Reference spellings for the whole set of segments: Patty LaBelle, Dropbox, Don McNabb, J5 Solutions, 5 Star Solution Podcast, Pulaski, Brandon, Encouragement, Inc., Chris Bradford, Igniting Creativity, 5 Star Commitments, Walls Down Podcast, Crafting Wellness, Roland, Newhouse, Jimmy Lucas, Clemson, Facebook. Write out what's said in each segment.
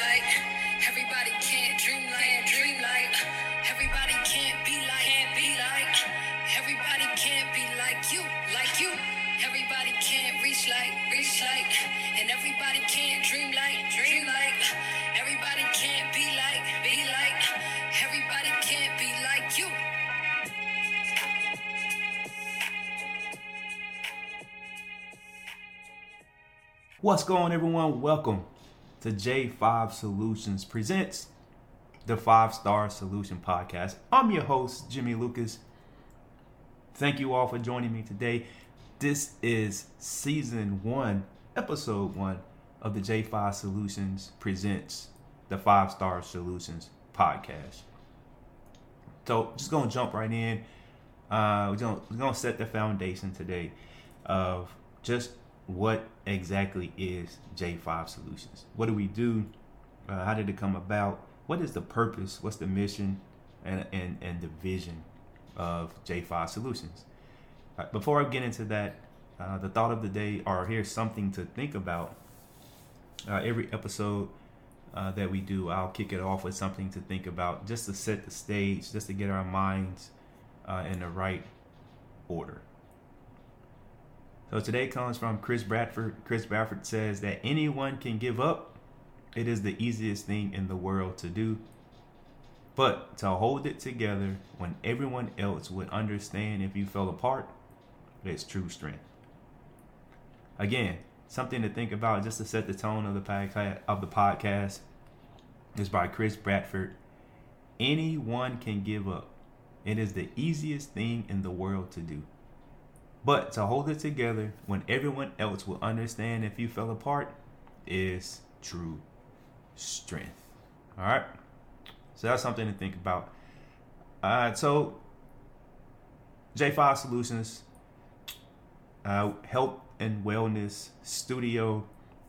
like everybody can't dream like, everybody can't be like, everybody can't be like you, everybody can't reach like, and everybody can't dream like, everybody can't be like, everybody can't be like you. What's going on, everyone? Welcome to J5 Solutions presents the 5 Star Solution Podcast. I'm your host, Jimmy Lucas. Thank you all for joining me today. This is season 1, episode 1 of the J5 Solutions presents the 5 Star Solutions Podcast. So, just gonna jump right in. We're gonna set the foundation today of just what exactly is J5 Solutions? What do we do? How did it come about? What is the purpose? What's the mission and the vision of J5 Solutions? Right, before I get into that, the thought of the day, or here's something to think about. Every episode that we do, I'll kick it off with something to think about, just to set the stage, just to get our minds in the right order. So today comes from Chris Bradford. Chris Bradford says that anyone can give up. It is the easiest thing in the world to do. But to hold it together when everyone else would understand if you fell apart, it's true strength. Again, something to think about just to set the tone of the podcast is by Chris Bradford. Anyone can give up. It is the easiest thing in the world to do. But to hold it together when everyone else will understand if you fell apart is true strength. All right. So that's something to think about. So J5 Solutions, health and wellness studio.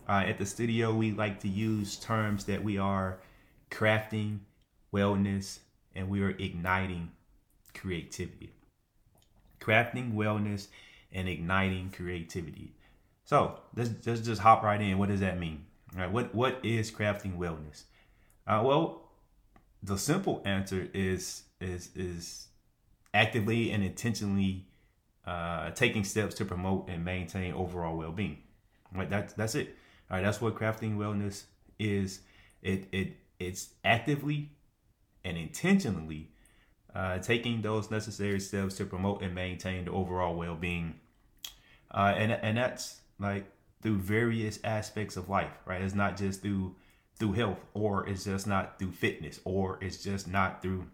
At the studio, we like to use terms that we are crafting wellness and we are igniting creativity. Crafting wellness and igniting creativity. So let's just hop right in. What does that mean? All right, what is crafting wellness? Well, the simple answer is actively and intentionally taking steps to promote and maintain overall well-being. Right, that's it. All right, that's what crafting wellness is. It's actively and intentionally taking those necessary steps to promote and maintain the overall well-being, and that's like through various aspects of life, right? It's not just through health, or it's just not through fitness, or it's just not through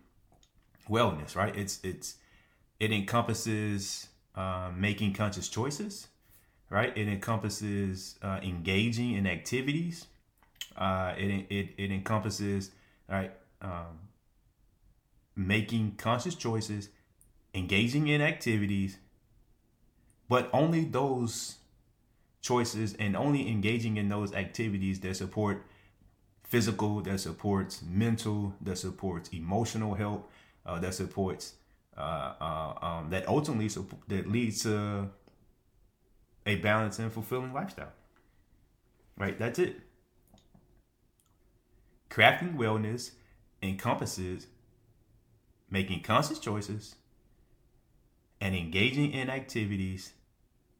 wellness, right? It encompasses making conscious choices, right? It encompasses engaging in activities. It encompasses, right? Making conscious choices, engaging in activities, but only those choices and only engaging in those activities that support physical, that supports mental, that supports emotional health, that supports that ultimately that leads to a balanced and fulfilling lifestyle. Right, that's it. Crafting wellness encompasses making conscious choices, and engaging in activities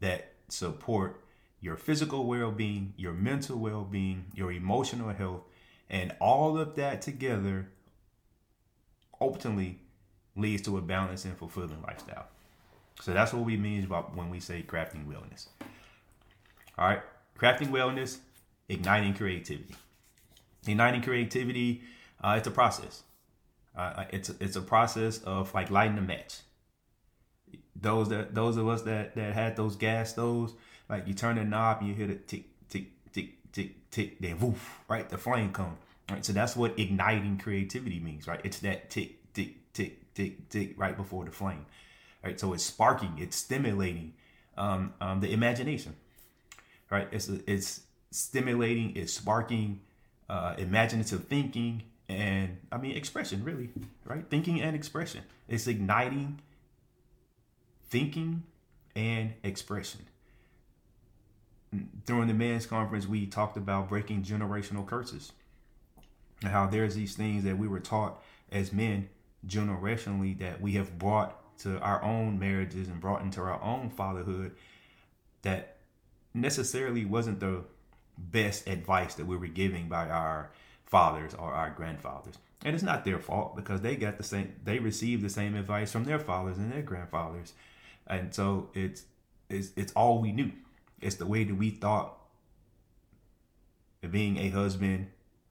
that support your physical well-being, your mental well-being, your emotional health, and all of that together ultimately leads to a balanced and fulfilling lifestyle. So that's what we mean about when we say crafting wellness. All right, crafting wellness, igniting creativity. Igniting creativity, it's a process. It's a process of like lighting a match. Those of us that had those gas stoves, like you turn the knob and you hear the tick, tick, tick, tick, tick, then woof, right? The flame comes. Right? So that's what igniting creativity means, right? It's that tick, tick, tick, tick, tick right before the flame. Right? So it's sparking, it's stimulating the imagination. Right? It's stimulating, it's sparking imaginative thinking. And I mean, expression, really, right? Thinking and expression. It's igniting thinking and expression. During the men's conference, we talked about breaking generational curses. and how there's these things that we were taught as men generationally that we have brought to our own marriages and brought into our own fatherhood that necessarily wasn't the best advice that we were giving by our fathers or our grandfathers. And it's not their fault because they got the same, they received the same advice from their fathers and their grandfathers. And so it's all we knew. It's the way that we thought being a husband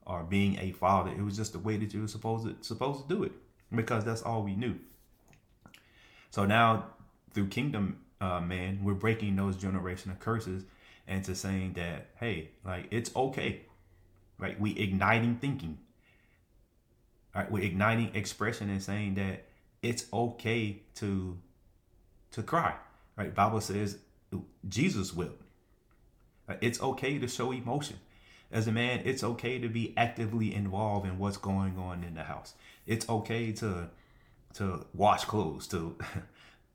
or being a father, it was just the way that you were supposed to do it because that's all we knew. So now through Kingdom Man, we're breaking those generational curses and to saying that, hey, like it's okay, right? We igniting thinking, all right? We're igniting expression and saying that it's okay to cry, right? Bible says Jesus wept. It's okay to show emotion. As a man, it's okay to be actively involved in what's going on in the house. It's okay to wash clothes, to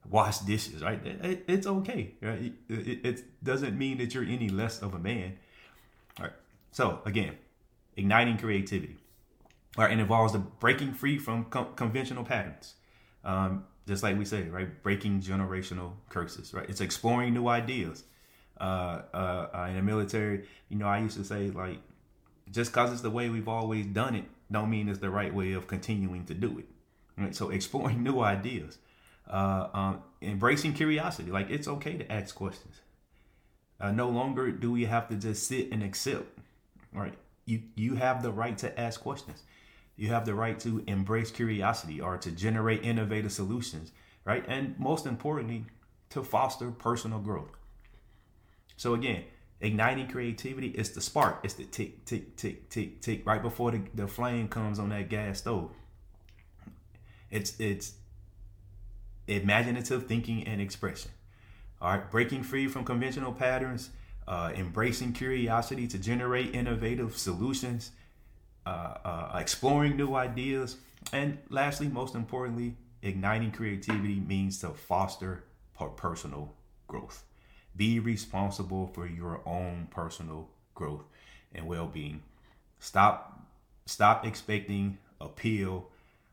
wash dishes, right? It's okay, right? It doesn't mean that you're any less of a man. All right. So again, igniting creativity. All right, and involves the breaking free from conventional patterns. Just like we said, right? Breaking generational curses, right? It's exploring new ideas. In the military, you know, I used to say, like, just because it's the way we've always done it don't mean it's the right way of continuing to do it, right? So exploring new ideas, embracing curiosity, like it's okay to ask questions. No longer do we have to just sit and accept, right? You have the right to ask questions. You have the right to embrace curiosity or to generate innovative solutions, right? And most importantly, to foster personal growth. So again, igniting creativity is the spark. It's the tick, tick, tick, tick, tick right before the flame comes on that gas stove. It's imaginative thinking and expression. All right, breaking free from conventional patterns, embracing curiosity to generate innovative solutions, exploring new ideas, and lastly, most importantly, igniting creativity means to foster personal growth. Be responsible for your own personal growth and well-being. Stop expecting a pill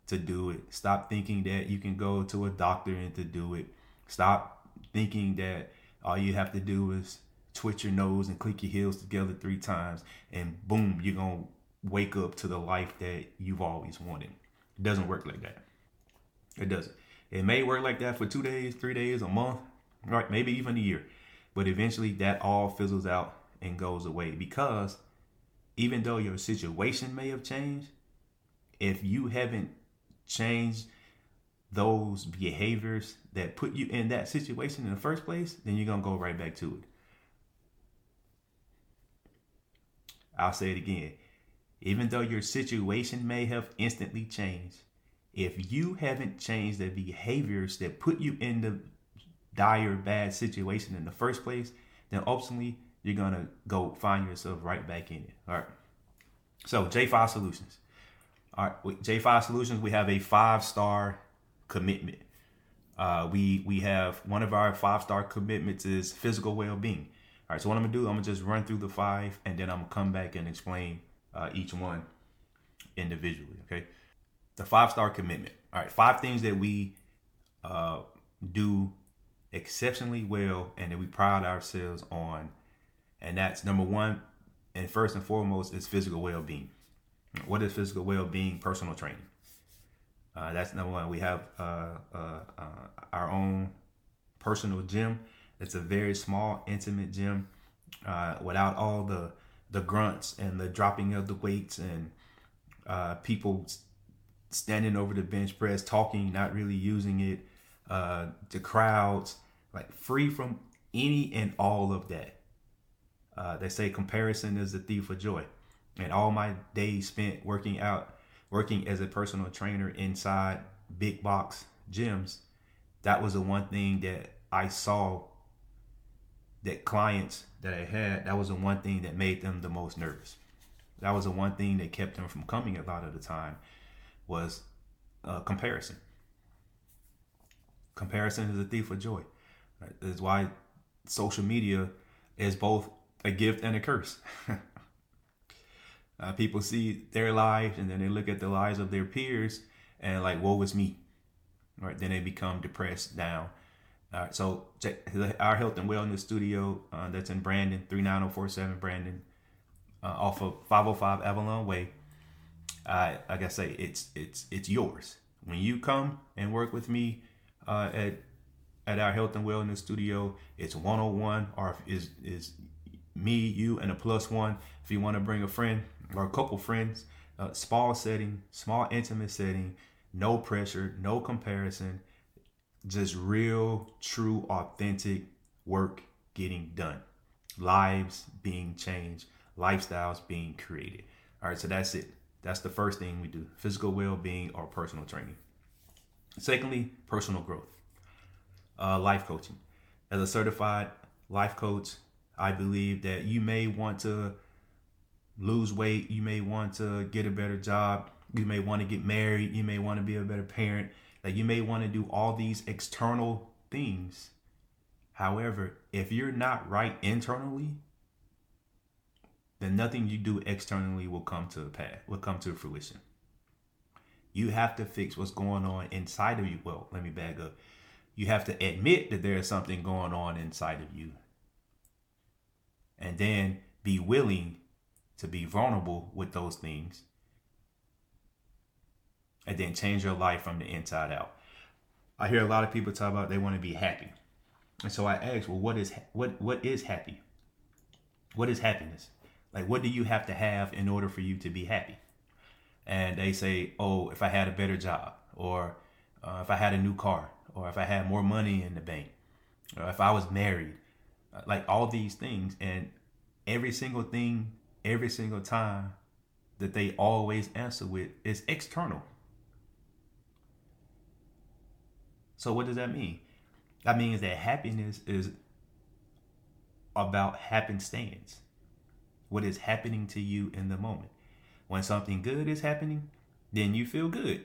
to do it. Stop thinking that you can go to a doctor and to do it. Stop thinking that all you have to do is twitch your nose and click your heels together 3 times and boom, you're going to wake up to the life that you've always wanted. It doesn't work like that. It doesn't. It may work like that for 2 days, 3 days, a month, right? Maybe even a year. But eventually that all fizzles out and goes away because even though your situation may have changed, if you haven't changed those behaviors that put you in that situation in the first place, then you're going to go right back to it. I'll say it again. Even though your situation may have instantly changed, if you haven't changed the behaviors that put you in the dire bad situation in the first place, then ultimately you're gonna go find yourself right back in it. All right. So J5 Solutions. All right, with J5 Solutions, we have a 5-star commitment. We have one of our 5-star commitments is physical well-being. All right. So what I'm gonna do, I'm gonna just run through the 5, and then I'm gonna come back and explain each one individually. Okay. The 5-star commitment. All right. 5 things that we do exceptionally well and that we pride ourselves on, and that's number one and first and foremost is physical well-being. What is physical well-being? Personal training. That's number one. We have our own personal gym. It's a very small, intimate gym without all the grunts and the dropping of the weights and people standing over the bench press talking, not really using it, the crowds, like free from any and all of that. They say comparison is the thief of joy, and all my days spent working as a personal trainer inside big box gyms, that was the one thing that I saw that clients that I had, that was the one thing that made them the most nervous. That was the one thing that kept them from coming a lot of the time was comparison. Comparison is a thief of joy. Right? That's why social media is both a gift and a curse. People see their lives and then they look at the lives of their peers and like, woe is me, right? Then they become depressed, down. All right, so check our health and wellness studio that's in Brandon, 39047 Brandon, off of 505 Avalon Way. Like I say, it's yours. When you come and work with me at our health and wellness studio, it's 101, or is me, you, and a plus one. If you want to bring a friend or a couple friends, small setting, small intimate setting, no pressure, no comparison, just real, true, authentic work getting done. Lives being changed, lifestyles being created. All right, so that's it. That's the first thing we do, physical well-being or personal training. Secondly, personal growth, life coaching. As a certified life coach, I believe that you may want to lose weight, you may want to get a better job, you may want to get married, you may want to be a better parent, like you may want to do all these external things. However, if you're not right internally, then nothing you do externally will come to a path, will come to fruition. You have to fix what's going on inside of you. Well, let me back up. You have to admit that there is something going on inside of you, and then be willing to be vulnerable with those things, and then change your life from the inside out. I hear a lot of people talk about they want to be happy, and so I ask, well, what is happy? What is happiness? Like, what do you have to have in order for you to be happy? And they say, oh, if I had a better job, or if I had a new car, or if I had more money in the bank, or if I was married, like all these things. And every single thing, every single time that they always answer with is external. So what does that mean? That means that happiness is about happenstance. What is happening to you in the moment. When something good is happening, then you feel good.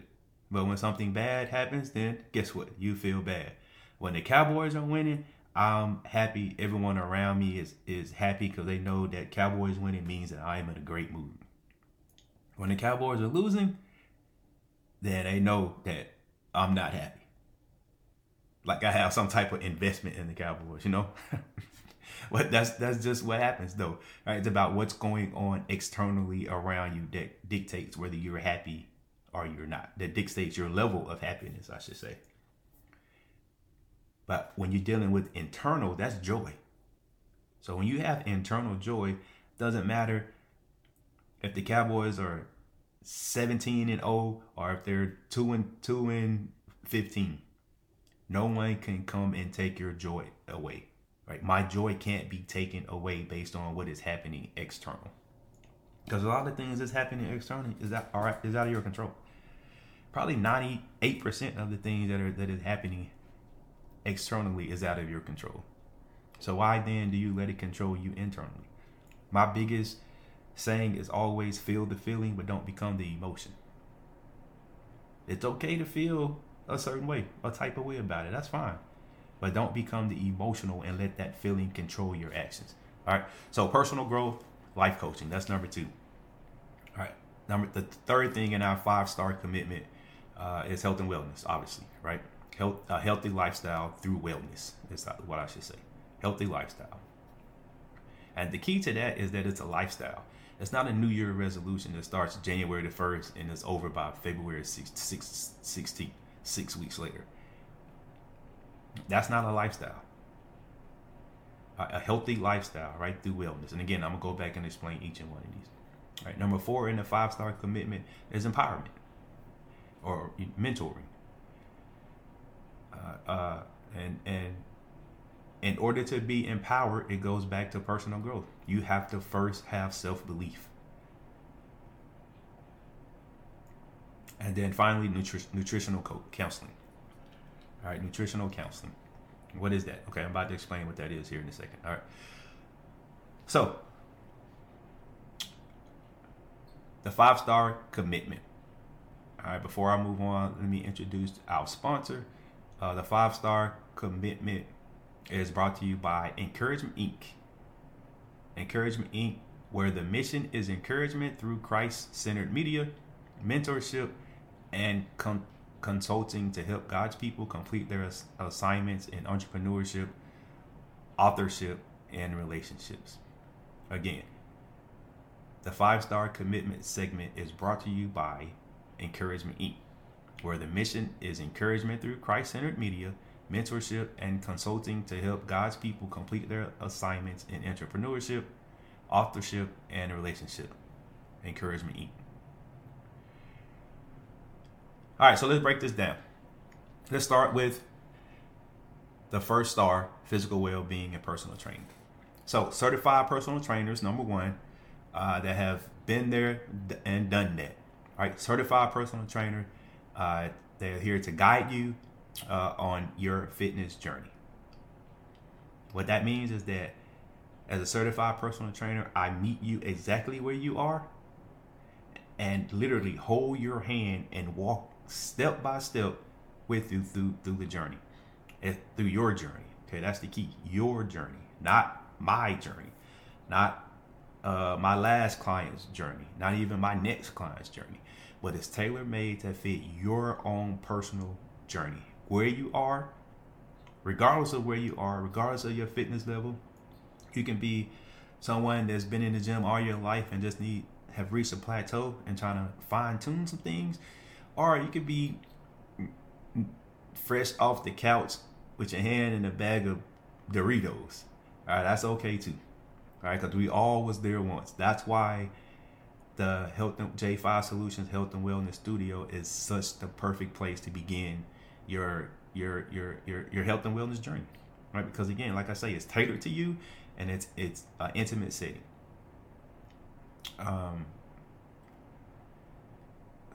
But when something bad happens, then guess what? You feel bad. When the Cowboys are winning, I'm happy. Everyone around me is happy because they know that Cowboys winning means that I am in a great mood. When the Cowboys are losing, then they know that I'm not happy. Like I have some type of investment in the Cowboys, you know? But that's just what happens, though. Right? It's about what's going on externally around you that dictates whether you're happy or you're not. That dictates your level of happiness, I should say. But when you're dealing with internal, that's joy. So when you have internal joy, doesn't matter if the Cowboys are 17-0 or if they're 2-15. No one can come and take your joy away. Right? My joy can't be taken away based on what is happening external. Because a lot of things that's happening externally is out of your control. Probably 98% of the things that is happening externally is out of your control. So why then do you let it control you internally? My biggest saying is always feel the feeling, but don't become the emotion. It's okay to feel a certain way, a type of way about it. That's fine. But don't become the emotional and let that feeling control your actions. All right. So personal growth, life coaching. That's number two. All right. The third thing in our 5-star commitment is health and wellness, obviously, right? A healthy lifestyle through wellness is what I should say. Healthy lifestyle. And the key to that is that it's a lifestyle. It's not a New Year resolution that starts January the 1st and is over by February 16th, 6 weeks later. That's not a lifestyle. A healthy lifestyle, right, through wellness. And again, I'm going to go back and explain each and one of these. All right, number 4 in the 5-star commitment is empowerment or mentoring. And in order to be empowered, it goes back to personal growth. You have to first have self-belief. And then finally, nutritional counseling. All right, nutritional counseling. What is that? Okay, I'm about to explain what that is here in a second. All right. So, the 5-star commitment. All right, before I move on, let me introduce our sponsor. The 5-star commitment is brought to you by Encouragement, Inc. Encouragement, Inc. where the mission is encouragement through Christ-centered media, mentorship, and consulting to help God's people complete their assignments in entrepreneurship, authorship, and relationships. Again, the 5 Star Commitment segment is brought to you by Encouragement, Inc., where the mission is encouragement through Christ-centered media, mentorship, and consulting to help God's people complete their assignments in entrepreneurship, authorship, and relationship. Encouragement, Inc. All right, so let's break this down. Let's start with the first star, physical well-being and personal training. So certified personal trainers, number one, that have been there and done that. All right, certified personal trainer, they're here to guide you on your fitness journey. What that means is that as a certified personal trainer, I meet you exactly where you are and literally hold your hand and walk step by step with you through the journey, through your journey. Okay, that's the key, your journey, not my journey, not my last client's journey, not even my next client's journey, but it's tailor-made to fit your own personal journey, where you are, regardless of where you are, regardless of your fitness level. You can be someone that's been in the gym all your life and just have reached a plateau and trying to fine tune some things, or you could be fresh off the couch with your hand in a bag of Doritos. All right, that's okay too. All right, because we all was there once. That's why the J5 Solutions Health and Wellness Studio is such the perfect place to begin your health and wellness journey, right? Because again, like I say, it's tailored to you, and it's an intimate setting.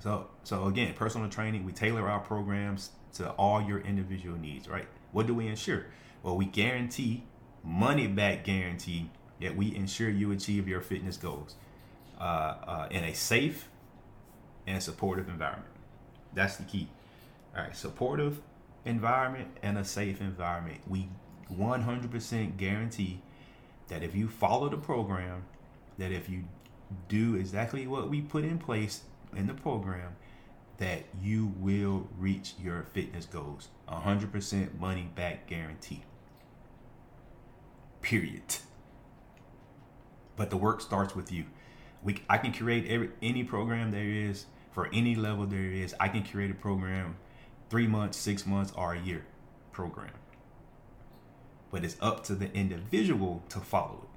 So again, personal training, we tailor our programs to all your individual needs, right? What do we ensure? Well, we guarantee, money back guarantee, that we ensure you achieve your fitness goals in a safe and supportive environment. That's the key. All right, supportive environment and a safe environment. We 100% guarantee that if you follow the program, that if you do exactly what we put in place in the program, that you will reach your fitness goals. 100% money back guarantee. Period. But the work starts with you. I can create any program there is for any level there is. I can create a program, 3 months, 6 months, or a year program. But it's up to the individual to follow it.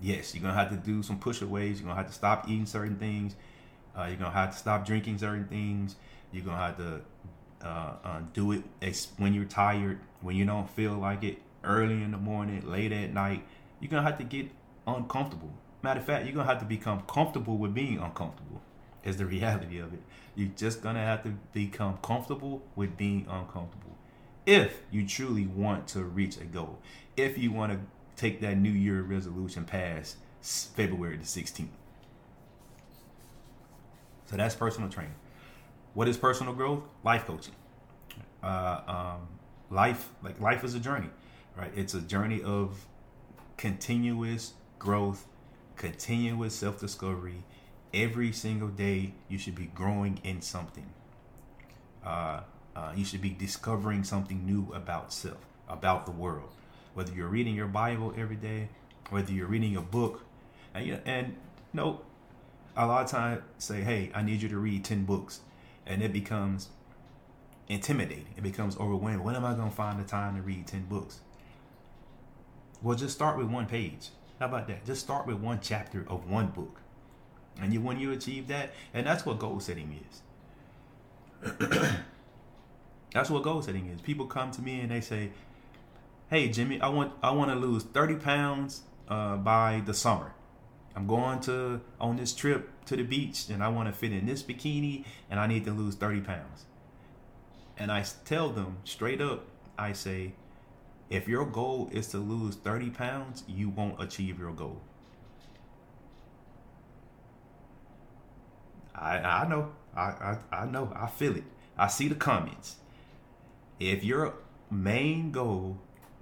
Yes, you're going to have to do some push-aways. You're going to have to stop eating certain things. You're going to have to stop drinking certain things. You're going to have to do it when you're tired, when you don't feel like it, early in the morning, late at night. You're going to have to get uncomfortable. Matter of fact, you're going to have to become comfortable with being uncomfortable is the reality of it. You're just going to have to become comfortable with being uncomfortable if you truly want to reach a goal, if you want to take that New Year resolution past February the 16th. So that's personal training. What is personal growth? Life coaching. Life is a journey, right? It's a journey of continuous growth, continuous self-discovery. Every single day, you should be growing in something. You should be discovering something new about self, about the world. Whether you're reading your Bible every day, whether you're reading a book, a lot of times say, hey, I need you to read 10 books, and it becomes intimidating. It becomes overwhelming. When am I going to find the time to read 10 books? Well, just start with one page. How about that? Just start with one chapter of one book. And when you achieve that, and that's what goal setting is. That's what goal setting is. People come to me and they say, hey, Jimmy, I want to lose 30 pounds by the summer. I'm going on this trip to the beach, and I want to fit in this bikini, and I need to lose 30 pounds. And I tell them straight up, I say, if your goal is to lose 30 pounds, you won't achieve your goal. I know. I know. I feel it. I see the comments. If your main goal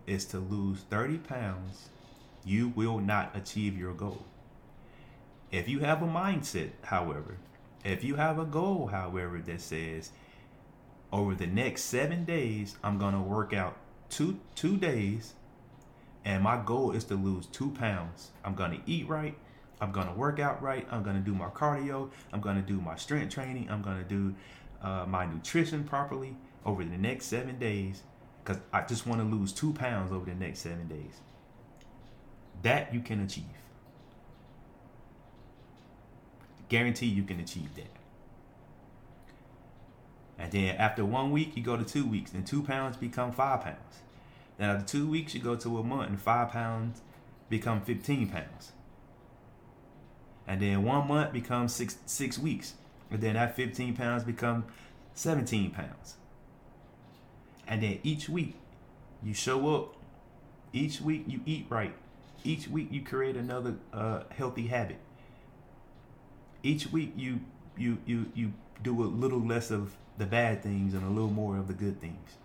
is to lose 30 pounds, you will not achieve your goal. If you have a mindset, however, if you have a goal, however, that says over the next 7 days, I'm going to work out two days and my goal is to lose 2 pounds. I'm going to eat right. I'm going to work out right. I'm going to do my cardio. I'm going to do my strength training. I'm going to do my nutrition properly over the next 7 days because I just want to lose 2 pounds over the next 7 days. That you can achieve. Guarantee you can achieve that. And then after 1 week, you go to 2 weeks, and 2 pounds become 5 pounds. Then after 2 weeks, you go to a month, and 5 pounds become 15 pounds. And then 1 month becomes six weeks. And then that 15 pounds become 17 pounds. And then each week, you show up. Each week, you eat right. Each week, you create another healthy habit. Each week you do a little less of the bad things and a little more of the good things.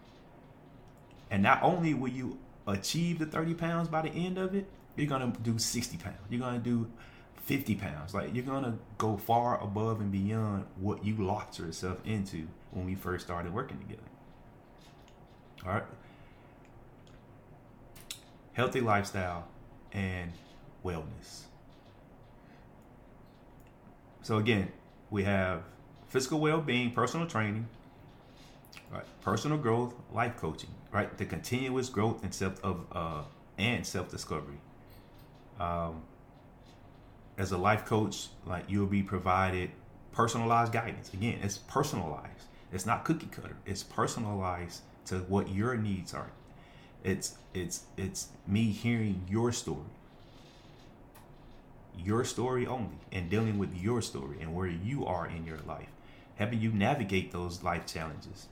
And not only will you achieve the 30 pounds by the end of it, you're going to do 60 pounds. You're going to do 50 pounds. Like, you're going to go far above and beyond what you locked yourself into when we first started working together. All right. Healthy lifestyle and wellness. So again, we have physical well-being, personal training, right? Personal growth, life coaching, right? The continuous growth and self-discovery. As a life coach, like, you'll be provided personalized guidance. Again, it's personalized. It's not cookie cutter. It's personalized to what your needs are. It's me hearing your story. Your story only, and dealing with your story and where you are in your life, helping you navigate those life challenges,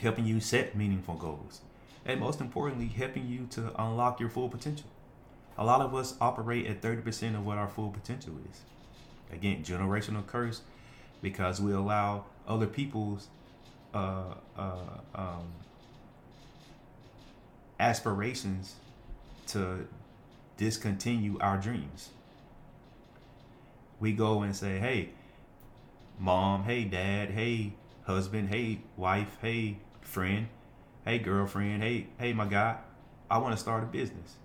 helping you set meaningful goals, and most importantly, helping you to unlock your full potential. A lot of us operate at 30% of what our full potential is. Again, generational curse, because we allow other people's aspirations to discontinue our dreams. We go and say, hey, mom, hey, dad, hey, husband, hey, wife, hey, friend, hey, girlfriend, hey, my guy, I want to start a business.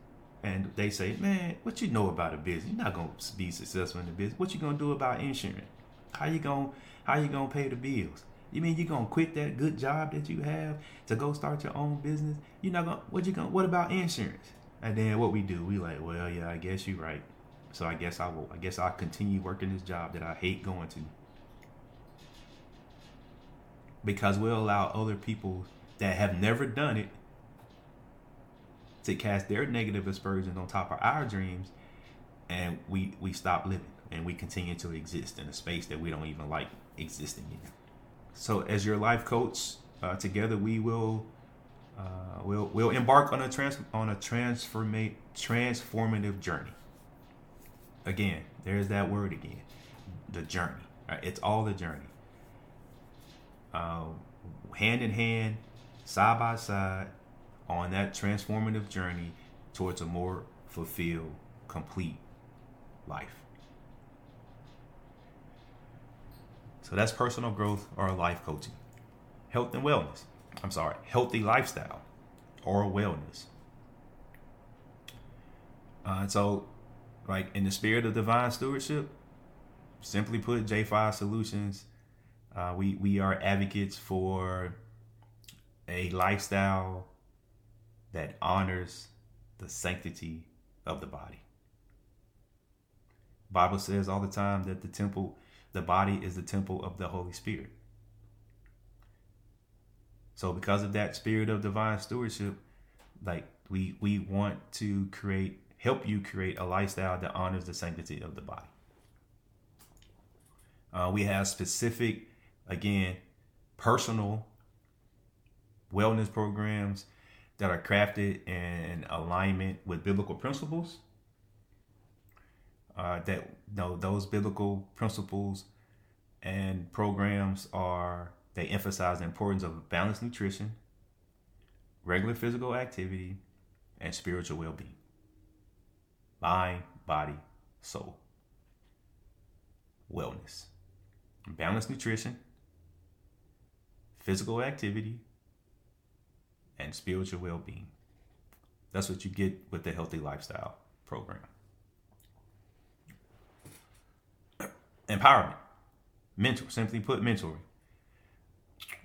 And they say, man, what you know about a business? You're not going to be successful in the business. What you going to do about insurance? How you going to pay the bills? You mean you're going to quit that good job that you have to go start your own business? You're not going to, what about insurance? And then what we do, we like, well, yeah, I guess you're right. So I guess I will. I guess I'll continue working this job that I hate going to. Because we'll allow other people that have never done it to cast their negative aspersions on top of our dreams. And we stop living. And we continue to exist in a space that we don't even like existing in. So as your life coach, together we will we'll embark on a transformative journey. Again, there's that word again, the journey. Right? It's all the journey. Hand in hand, side by side, on that transformative journey towards a more fulfilled, complete life. So that's personal growth or life coaching. Health and wellness. Healthy lifestyle or wellness. Like in the spirit of divine stewardship, simply put, J5 Solutions, we are advocates for a lifestyle that honors the sanctity of the body. The Bible says all the time that the body is the temple of the Holy Spirit. So because of that spirit of divine stewardship, like we want to help you create a lifestyle that honors the sanctity of the body. We have specific, again, personal wellness programs that are crafted in alignment with biblical principles. Those biblical principles and programs they emphasize the importance of balanced nutrition, regular physical activity, and spiritual well-being. Mind, body, soul. Wellness. Balanced nutrition, physical activity, and spiritual well-being. That's what you get with the Healthy Lifestyle Program. Empowerment. Mentor. Simply put, mentoring.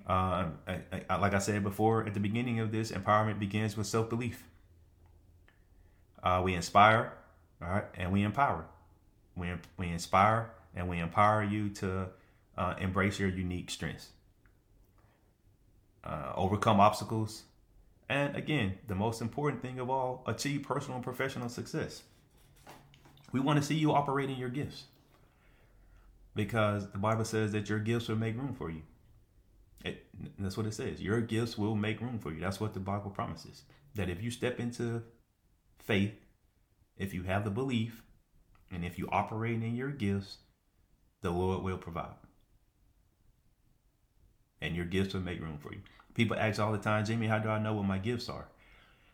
Like I said before at the beginning of this, empowerment begins with self-belief. We inspire, all right, and we empower. We inspire and we empower you to embrace your unique strengths. Overcome obstacles. And again, the most important thing of all, achieve personal and professional success. We want to see you operating your gifts, because the Bible says that your gifts will make room for you. That's what it says. Your gifts will make room for you. That's what the Bible promises. That if you step into faith, if you have the belief, and if you operate in your gifts, the Lord will provide. And your gifts will make room for you. People ask all the time, Jimmy, how do I know what my gifts are?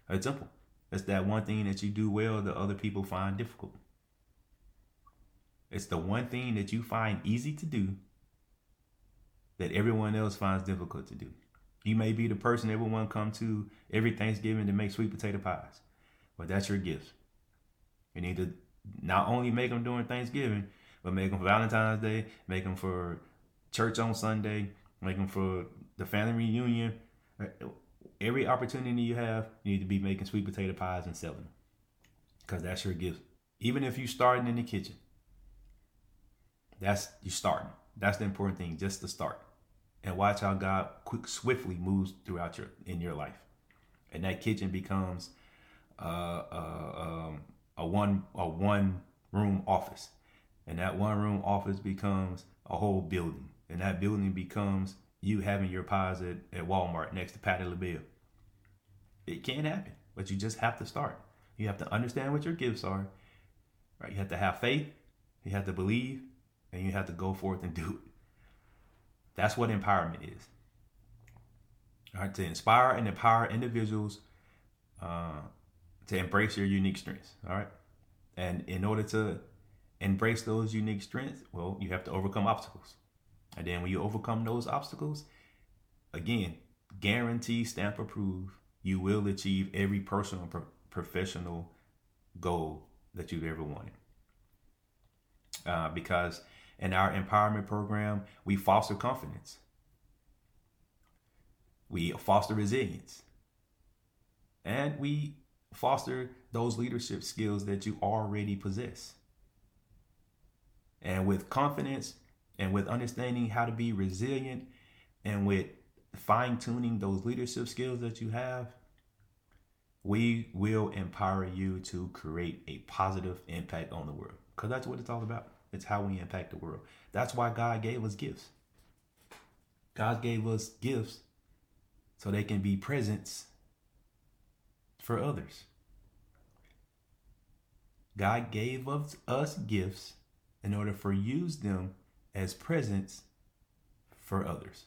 It's simple. It's that one thing that you do well that other people find difficult. It's the one thing that you find easy to do that everyone else finds difficult to do. You may be the person everyone comes to every Thanksgiving to make sweet potato pies, but that's your gift. You need to not only make them during Thanksgiving, but make them for Valentine's Day, make them for church on Sunday, make them for the family reunion. Every opportunity you have, you need to be making sweet potato pies and selling them, because that's your gift. Even if you're starting in the kitchen, that's you starting. That's the important thing, just to start. And watch how God swiftly moves throughout your life. And that kitchen becomes a one-room office. And that one-room office becomes a whole building. And that building becomes you having your pies at Walmart next to Patty LaBelle. It can happen, but you just have to start. You have to understand what your gifts are. Right? You have to have faith. You have to believe. And you have to go forth and do it. That's what empowerment is. All right, to inspire and empower individuals to embrace your unique strengths. All right. And in order to embrace those unique strengths, well, you have to overcome obstacles. And then when you overcome those obstacles, again, guarantee, stamp, approve, you will achieve every personal and professional goal that you've ever wanted. Because in our empowerment program, we foster confidence. We foster resilience. And we foster those leadership skills that you already possess. And with confidence and with understanding how to be resilient and with fine-tuning those leadership skills that you have, we will empower you to create a positive impact on the world. Because that's what it's all about. It's how we impact the world. That's why God gave us gifts. God gave us gifts so they can be presents for others. God gave us gifts in order for use them as presents for others.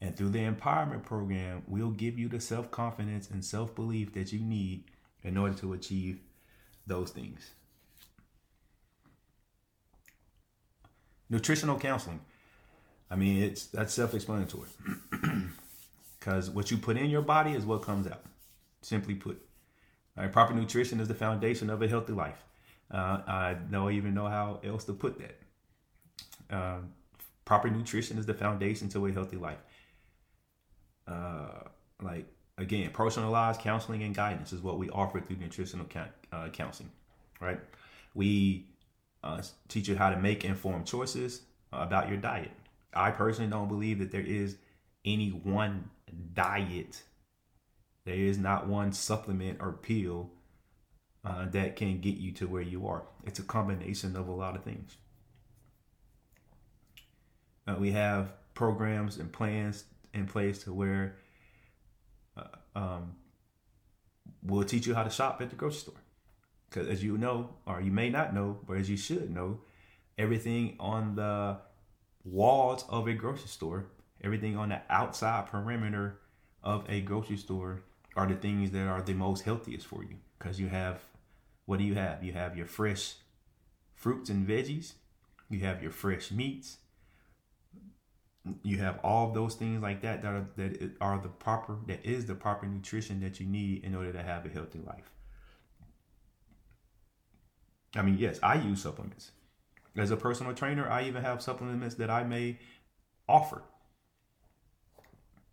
And through the empowerment program, we'll give you the self-confidence and self-belief that you need in order to achieve those things. Nutritional counseling. I mean, that's self-explanatory. Because what you put in your body is what comes out. Simply put. All right, proper nutrition is the foundation of a healthy life. I don't even know how else to put that. Proper nutrition is the foundation to a healthy life. Again, personalized counseling and guidance is what we offer through nutritional counseling, right? We teach you how to make informed choices about your diet. I personally don't believe that there is any one diet. There is not one supplement or pill that can get you to where you are. It's a combination of a lot of things. We have programs and plans in place to where we'll teach you how to shop at the grocery store. Because as you know, or you may not know, but as you should know, everything on the walls of a grocery store, everything on the outside perimeter of a grocery store are the things that are the most healthiest for you. Because you have what do you have? You have your fresh fruits and veggies. You have your fresh meats. You have all of those things like that that is the proper nutrition that you need in order to have a healthy life. I mean, yes, I use supplements. As a personal trainer, I even have supplements that I may offer.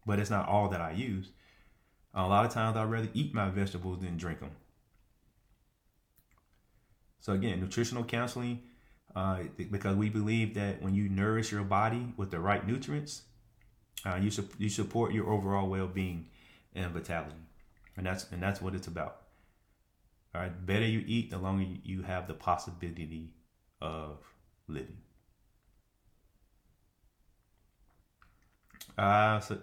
But it's not all that I use. A lot of times I'd rather eat my vegetables than drink them. So again, nutritional counseling, because we believe that when you nourish your body with the right nutrients, you support your overall well-being and vitality. And that's what it's about. All right, the better you eat, the longer you have the possibility of living.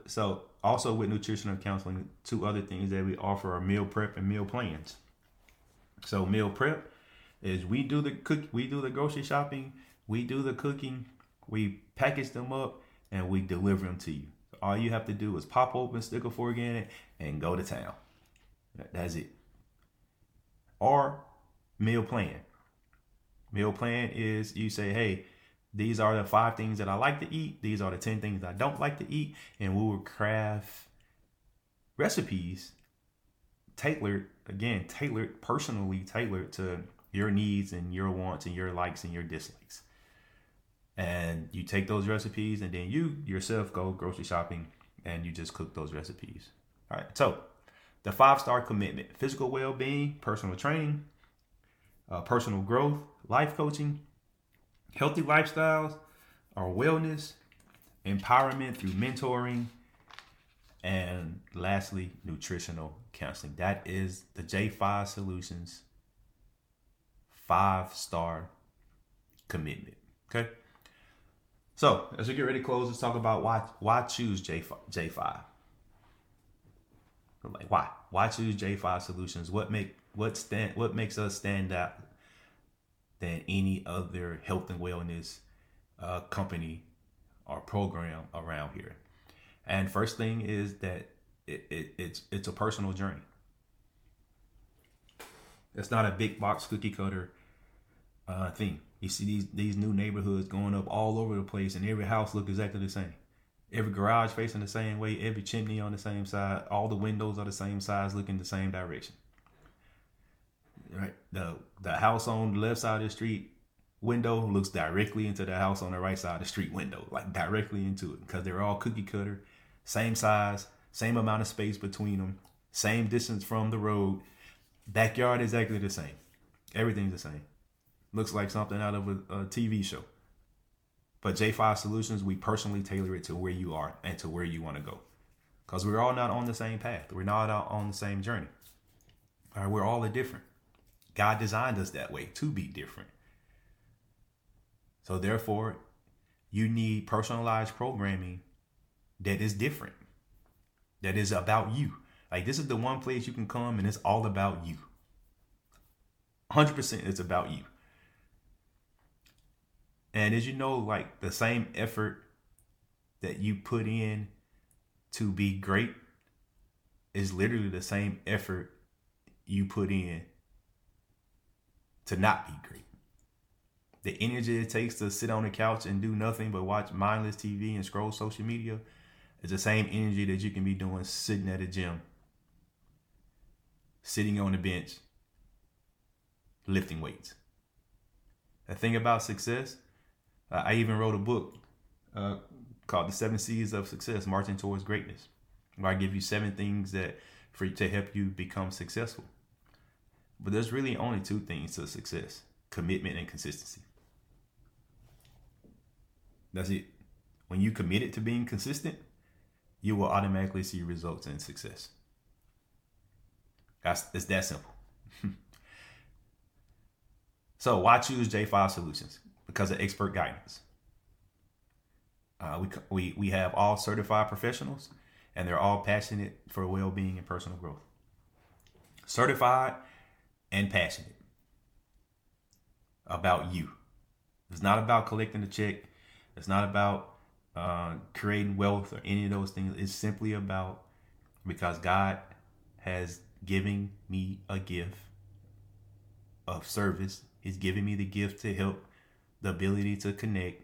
So also with nutritional counseling, two other things that we offer are meal prep and meal plans. So meal prep is we do the grocery shopping, we do the cooking, we package them up, and we deliver them to you. All you have to do is pop open, stick a fork in it, and go to town. That's it. Or meal plan. Meal plan is you say, hey, these are the 5 things that I like to eat. These are the 10 things I don't like to eat. And we will craft recipes personally tailored to your needs and your wants and your likes and your dislikes. And you take those recipes and then you yourself go grocery shopping and you just cook those recipes. All right. So the 5-star commitment: physical well-being, personal training, personal growth, life coaching, healthy lifestyles or wellness, empowerment through mentoring, and lastly, nutritional counseling. That is the J5 Solutions 5-star commitment. Okay. So as we get ready to close, let's talk about why choose J5. Like why choose J5 Solutions? What makes us stand out than any other health and wellness company or program around here? And first thing is that it's a personal journey. It's not a big box cookie cutter thing. You see these new neighborhoods going up all over the place, and every house looks exactly the same. Every garage facing the same way, every chimney on the same side, all the windows are the same size, looking the same direction. Right, the house on the left side of the street window looks directly into the house on the right side of the street window, like directly into it, because they're all cookie cutter, same size, same amount of space between them, same distance from the road, backyard exactly the same, everything's the same, looks like something out of a TV show. But J5 Solutions, we personally tailor it to where you are and to where you want to go, because we're all not on the same path, we're not all on the same journey. All right, we're all different. God designed us that way to be different. So therefore, you need personalized programming that is different, that is about you. Like, this is the one place you can come and it's all about you. 100% it's about you. And as you know, like, the same effort that you put in to be great is literally the same effort you put in to not be great. The energy it takes to sit on the couch and do nothing but watch mindless TV and scroll social media is the same energy that you can be doing sitting at a gym, sitting on the bench, lifting weights. The thing about success, I even wrote a book called The 7 C's of Success, Marching Towards Greatness, where I give you 7 things to help you become successful. But there's really only 2 things to success: commitment and consistency. That's it. When you committed to being consistent, you will automatically see results and success. It's that simple. So why choose J5 Solutions? Because of expert guidance. We have all certified professionals, and they're all passionate for well-being and personal growth. Certified and passionate about you. It's not about collecting a check. It's not about creating wealth or any of those things. It's simply about, because God has given me a gift of service. He's giving me the gift to help, the ability to connect,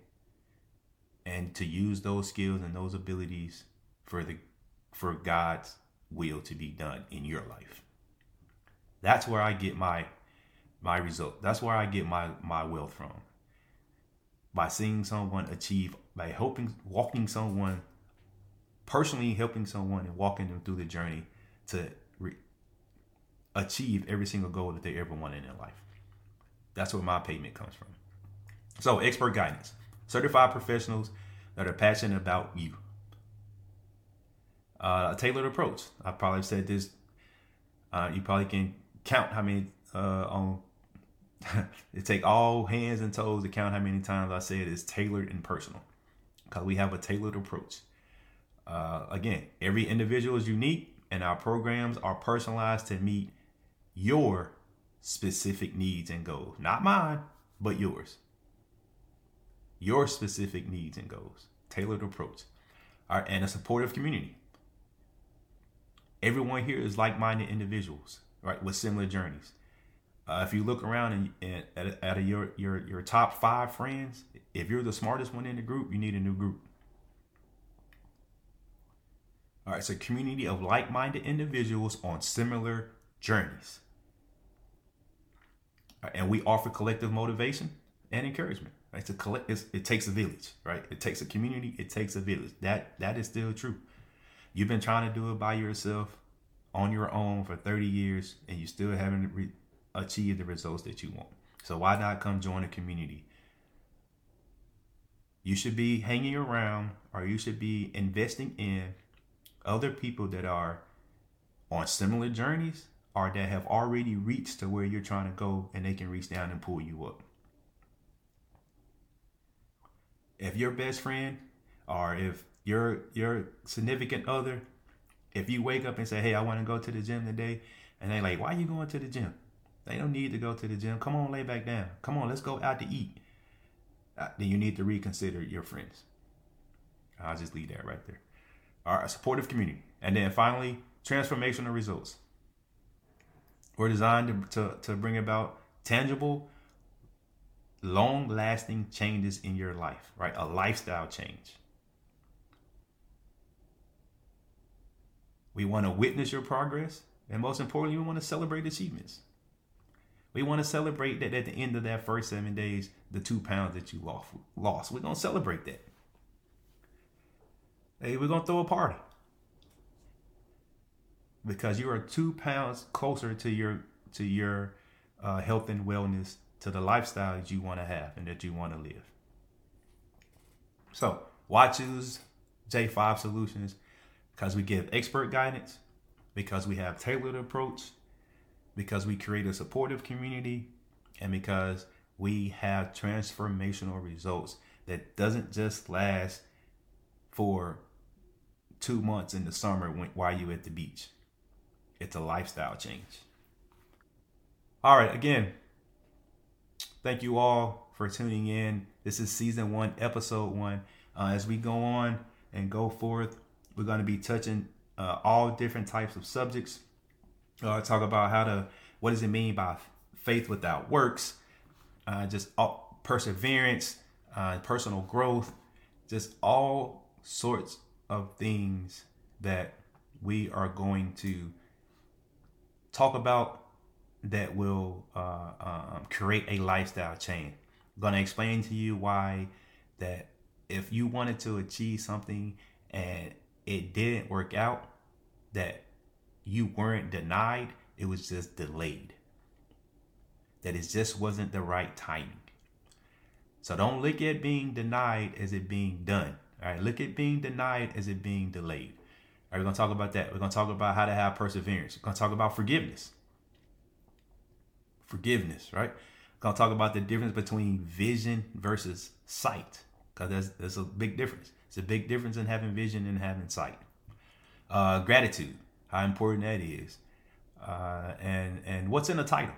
and to use those skills and those abilities for God's will to be done in your life. That's where I get my result. That's where I get my wealth from. By seeing someone achieve, by helping, walking someone, personally helping someone and walking them through the journey to achieve every single goal that they ever wanted in their life. That's where my payment comes from. So, expert guidance. Certified professionals that are passionate about you. A tailored approach. I probably said this. You probably can count how many it take all hands and toes to count how many times I said it's tailored and personal, because we have a tailored approach. Again, every individual is unique, and our programs are personalized to meet your specific needs and goals. Not mine, but yours. Your specific needs and goals. Tailored approach. All right, and a supportive community. Everyone here is like-minded individuals, right, with similar journeys. If you look around and at your top 5 friends, if you're the smartest one in the group, you need a new group. All right, it's a community of like-minded individuals on similar journeys. All right, and we offer collective motivation and encouragement. Right? It takes a village, right? It takes a community. It takes a village. That is still true. You've been trying to do it by yourself, on your own for 30 years, and you still haven't achieved the results that you want. So why not come join a community? You should be hanging around, or you should be investing in other people that are on similar journeys, or that have already reached to where you're trying to go, and they can reach down and pull you up. If your best friend, or if your significant other, if you wake up and say, hey, I want to go to the gym today, and they like, why are you going to the gym? They don't need to go to the gym. Come on, lay back down. Come on, let's go out to eat. Then you need to reconsider your friends. I'll just leave that right there. All right, supportive community. And then finally, transformational results. We're designed to bring about tangible, long-lasting changes in your life, right? A lifestyle change. We want to witness your progress. And most importantly, we want to celebrate achievements. We want to celebrate that at the end of that first 7 days, the 2 pounds that you lost. We're going to celebrate that. Hey, we're going to throw a party. Because you are 2 pounds closer to your health and wellness, to the lifestyle that you want to have and that you want to live. So why choose J5 Solutions? Because we give expert guidance, because we have tailored approach, because we create a supportive community, and because we have transformational results that doesn't just last for 2 months in the summer while you're at the beach. It's a lifestyle change. All right, again, thank you all for tuning in. This is season 1, episode 1. As we go on and go forth, we're going to be touching all different types of subjects. Talk about what does it mean by faith without works, just all perseverance, personal growth, just all sorts of things that we are going to talk about that will create a lifestyle change. I'm going to explain to you why that if you wanted to achieve something and it didn't work out, that you weren't denied, it was just delayed. That it just wasn't the right timing. So don't look at being denied as it being done. All right, look at being denied as it being delayed. All right, we're going to talk about that. We're going to talk about how to have perseverance. We're going to talk about forgiveness. Forgiveness, right? We're going to talk about the difference between vision versus sight, because that's a big difference. It's a big difference in having vision and having sight. Gratitude, how important that is. And what's in the title?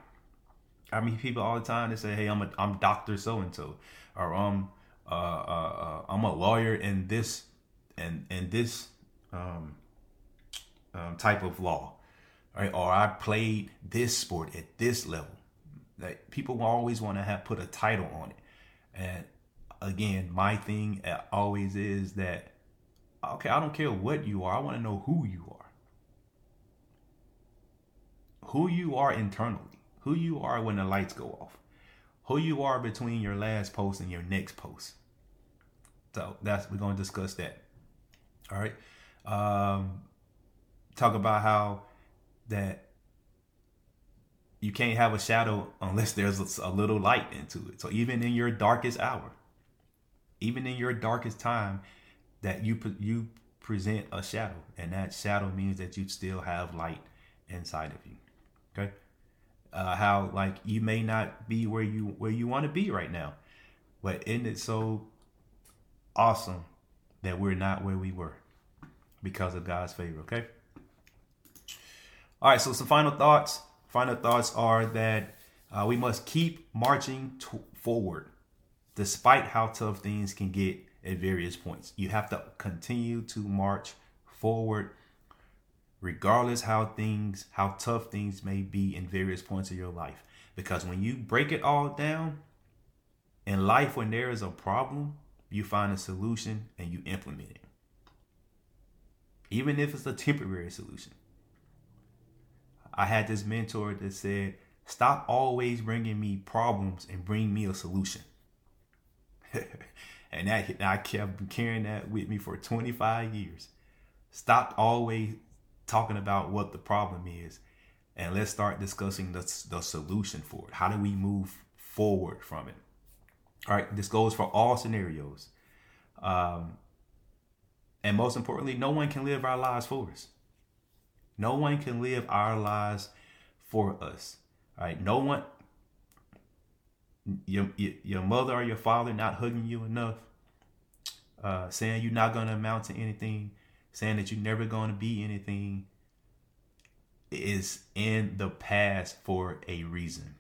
I meet people all the time that say, hey, I'm Dr. So-and-so, or I'm a lawyer in this and this type of law, right? Or I played this sport at this level. Like, people always want to have put a title on it. And again, my thing always is that, okay, I don't care what you are. I want to know who you are. Who you are internally. Who you are when the lights go off. Who you are between your last post and your next post. So we're going to discuss that. All right. Talk about how that you can't have a shadow unless there's a little light into it. So even in your darkest hour, even in your darkest time, that you present a shadow, and that shadow means that you still have light inside of you. Okay. How, like, you may not be where you want to be right now, but isn't it so awesome that we're not where we were because of God's favor? Okay. All right. So some final thoughts. Final thoughts are that we must keep marching forward despite how tough things can get at various points. You have to continue to march forward regardless how tough things may be in various points of your life. Because when you break it all down in life, when there is a problem, you find a solution and you implement it. Even if it's a temporary solution. I had this mentor that said, stop always bringing me problems and bring me a solution. And that, I kept carrying that with me for 25 years. Stop always talking about what the problem is. And let's start discussing the solution for it. How do we move forward from it? All right. This goes for all scenarios. And most importantly, no one can live our lives for us. No one can live our lives for us, all right? No one, your mother or your father not hugging you enough, saying you're not going to amount to anything, saying that you're never going to be anything, is in the past for a reason.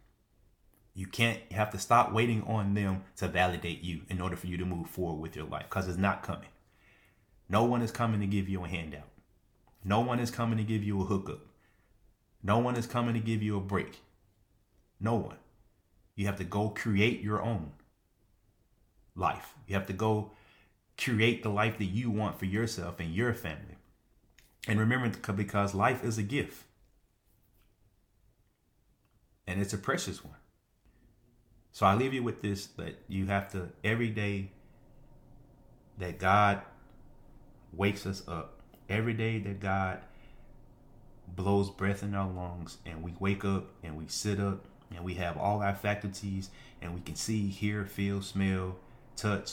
You have to stop waiting on them to validate you in order for you to move forward with your life, because it's not coming. No one is coming to give you a handout. No one is coming to give you a hookup. No one is coming to give you a break. No one. You have to go create your own life. You have to go create the life that you want for yourself and your family. And remember, because life is a gift. And it's a precious one. So I leave you with this, that you have to, every day that God wakes us up, every day that God blows breath in our lungs and we wake up and we sit up and we have all our faculties and we can see, hear, feel, smell, touch.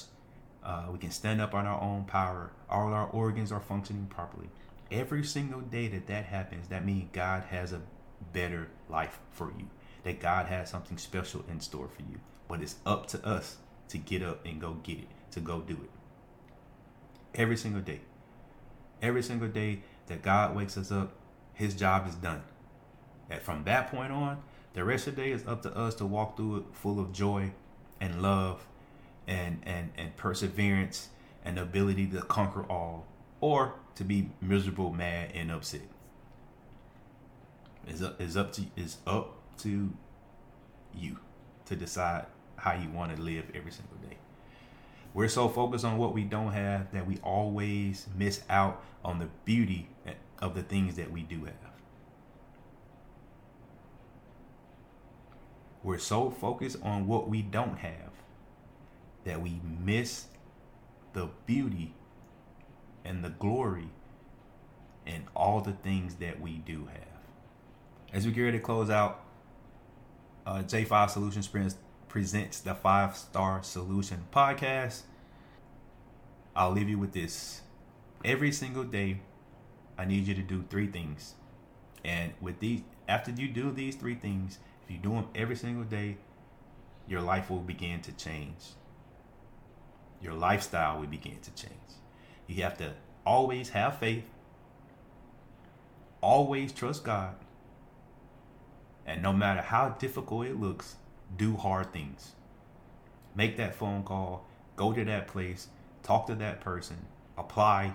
We can stand up on our own power. All our organs are functioning properly. Every single day that happens, that means God has a better life for you. That God has something special in store for you. But it's up to us to get up and go get it, to go do it. Every single day. Every single day that God wakes us up, his job is done. And from that point on, the rest of the day is up to us to walk through it full of joy and love and perseverance and ability to conquer all, or to be miserable, mad, and upset. It's up to you to decide how you want to live every single day. We're so focused on what we don't have that we always miss out on the beauty of the things that we do have. We're so focused on what we don't have that we miss the beauty and the glory and all the things that we do have. As we get ready to close out, J5 Solutions presents the 5 Star Solution Podcast. I'll leave you with this. Every single day, I need you to do 3 things. And with these, after you do these 3 things, if you do them every single day, your life will begin to change. Your lifestyle will begin to change. You have to always have faith, always trust God, and no matter how difficult it looks, do hard things. Make that phone call, go to that place, talk to that person, apply,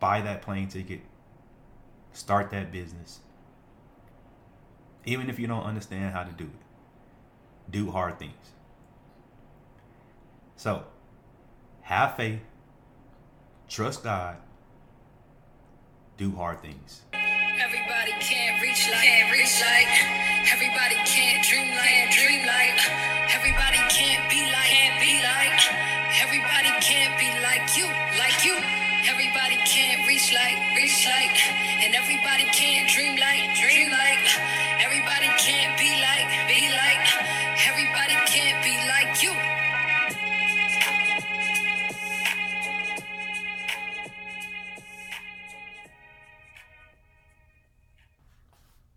buy that plane ticket, start that business. Even if you don't understand how to do it. Do hard things. So, have faith. Trust God. Do hard things. Everybody can't reach like, Everybody can't dream like, Everybody can't be like, Everybody can't be like you, Everybody can't reach like, And everybody can't dream like, Everybody can't be like, Everybody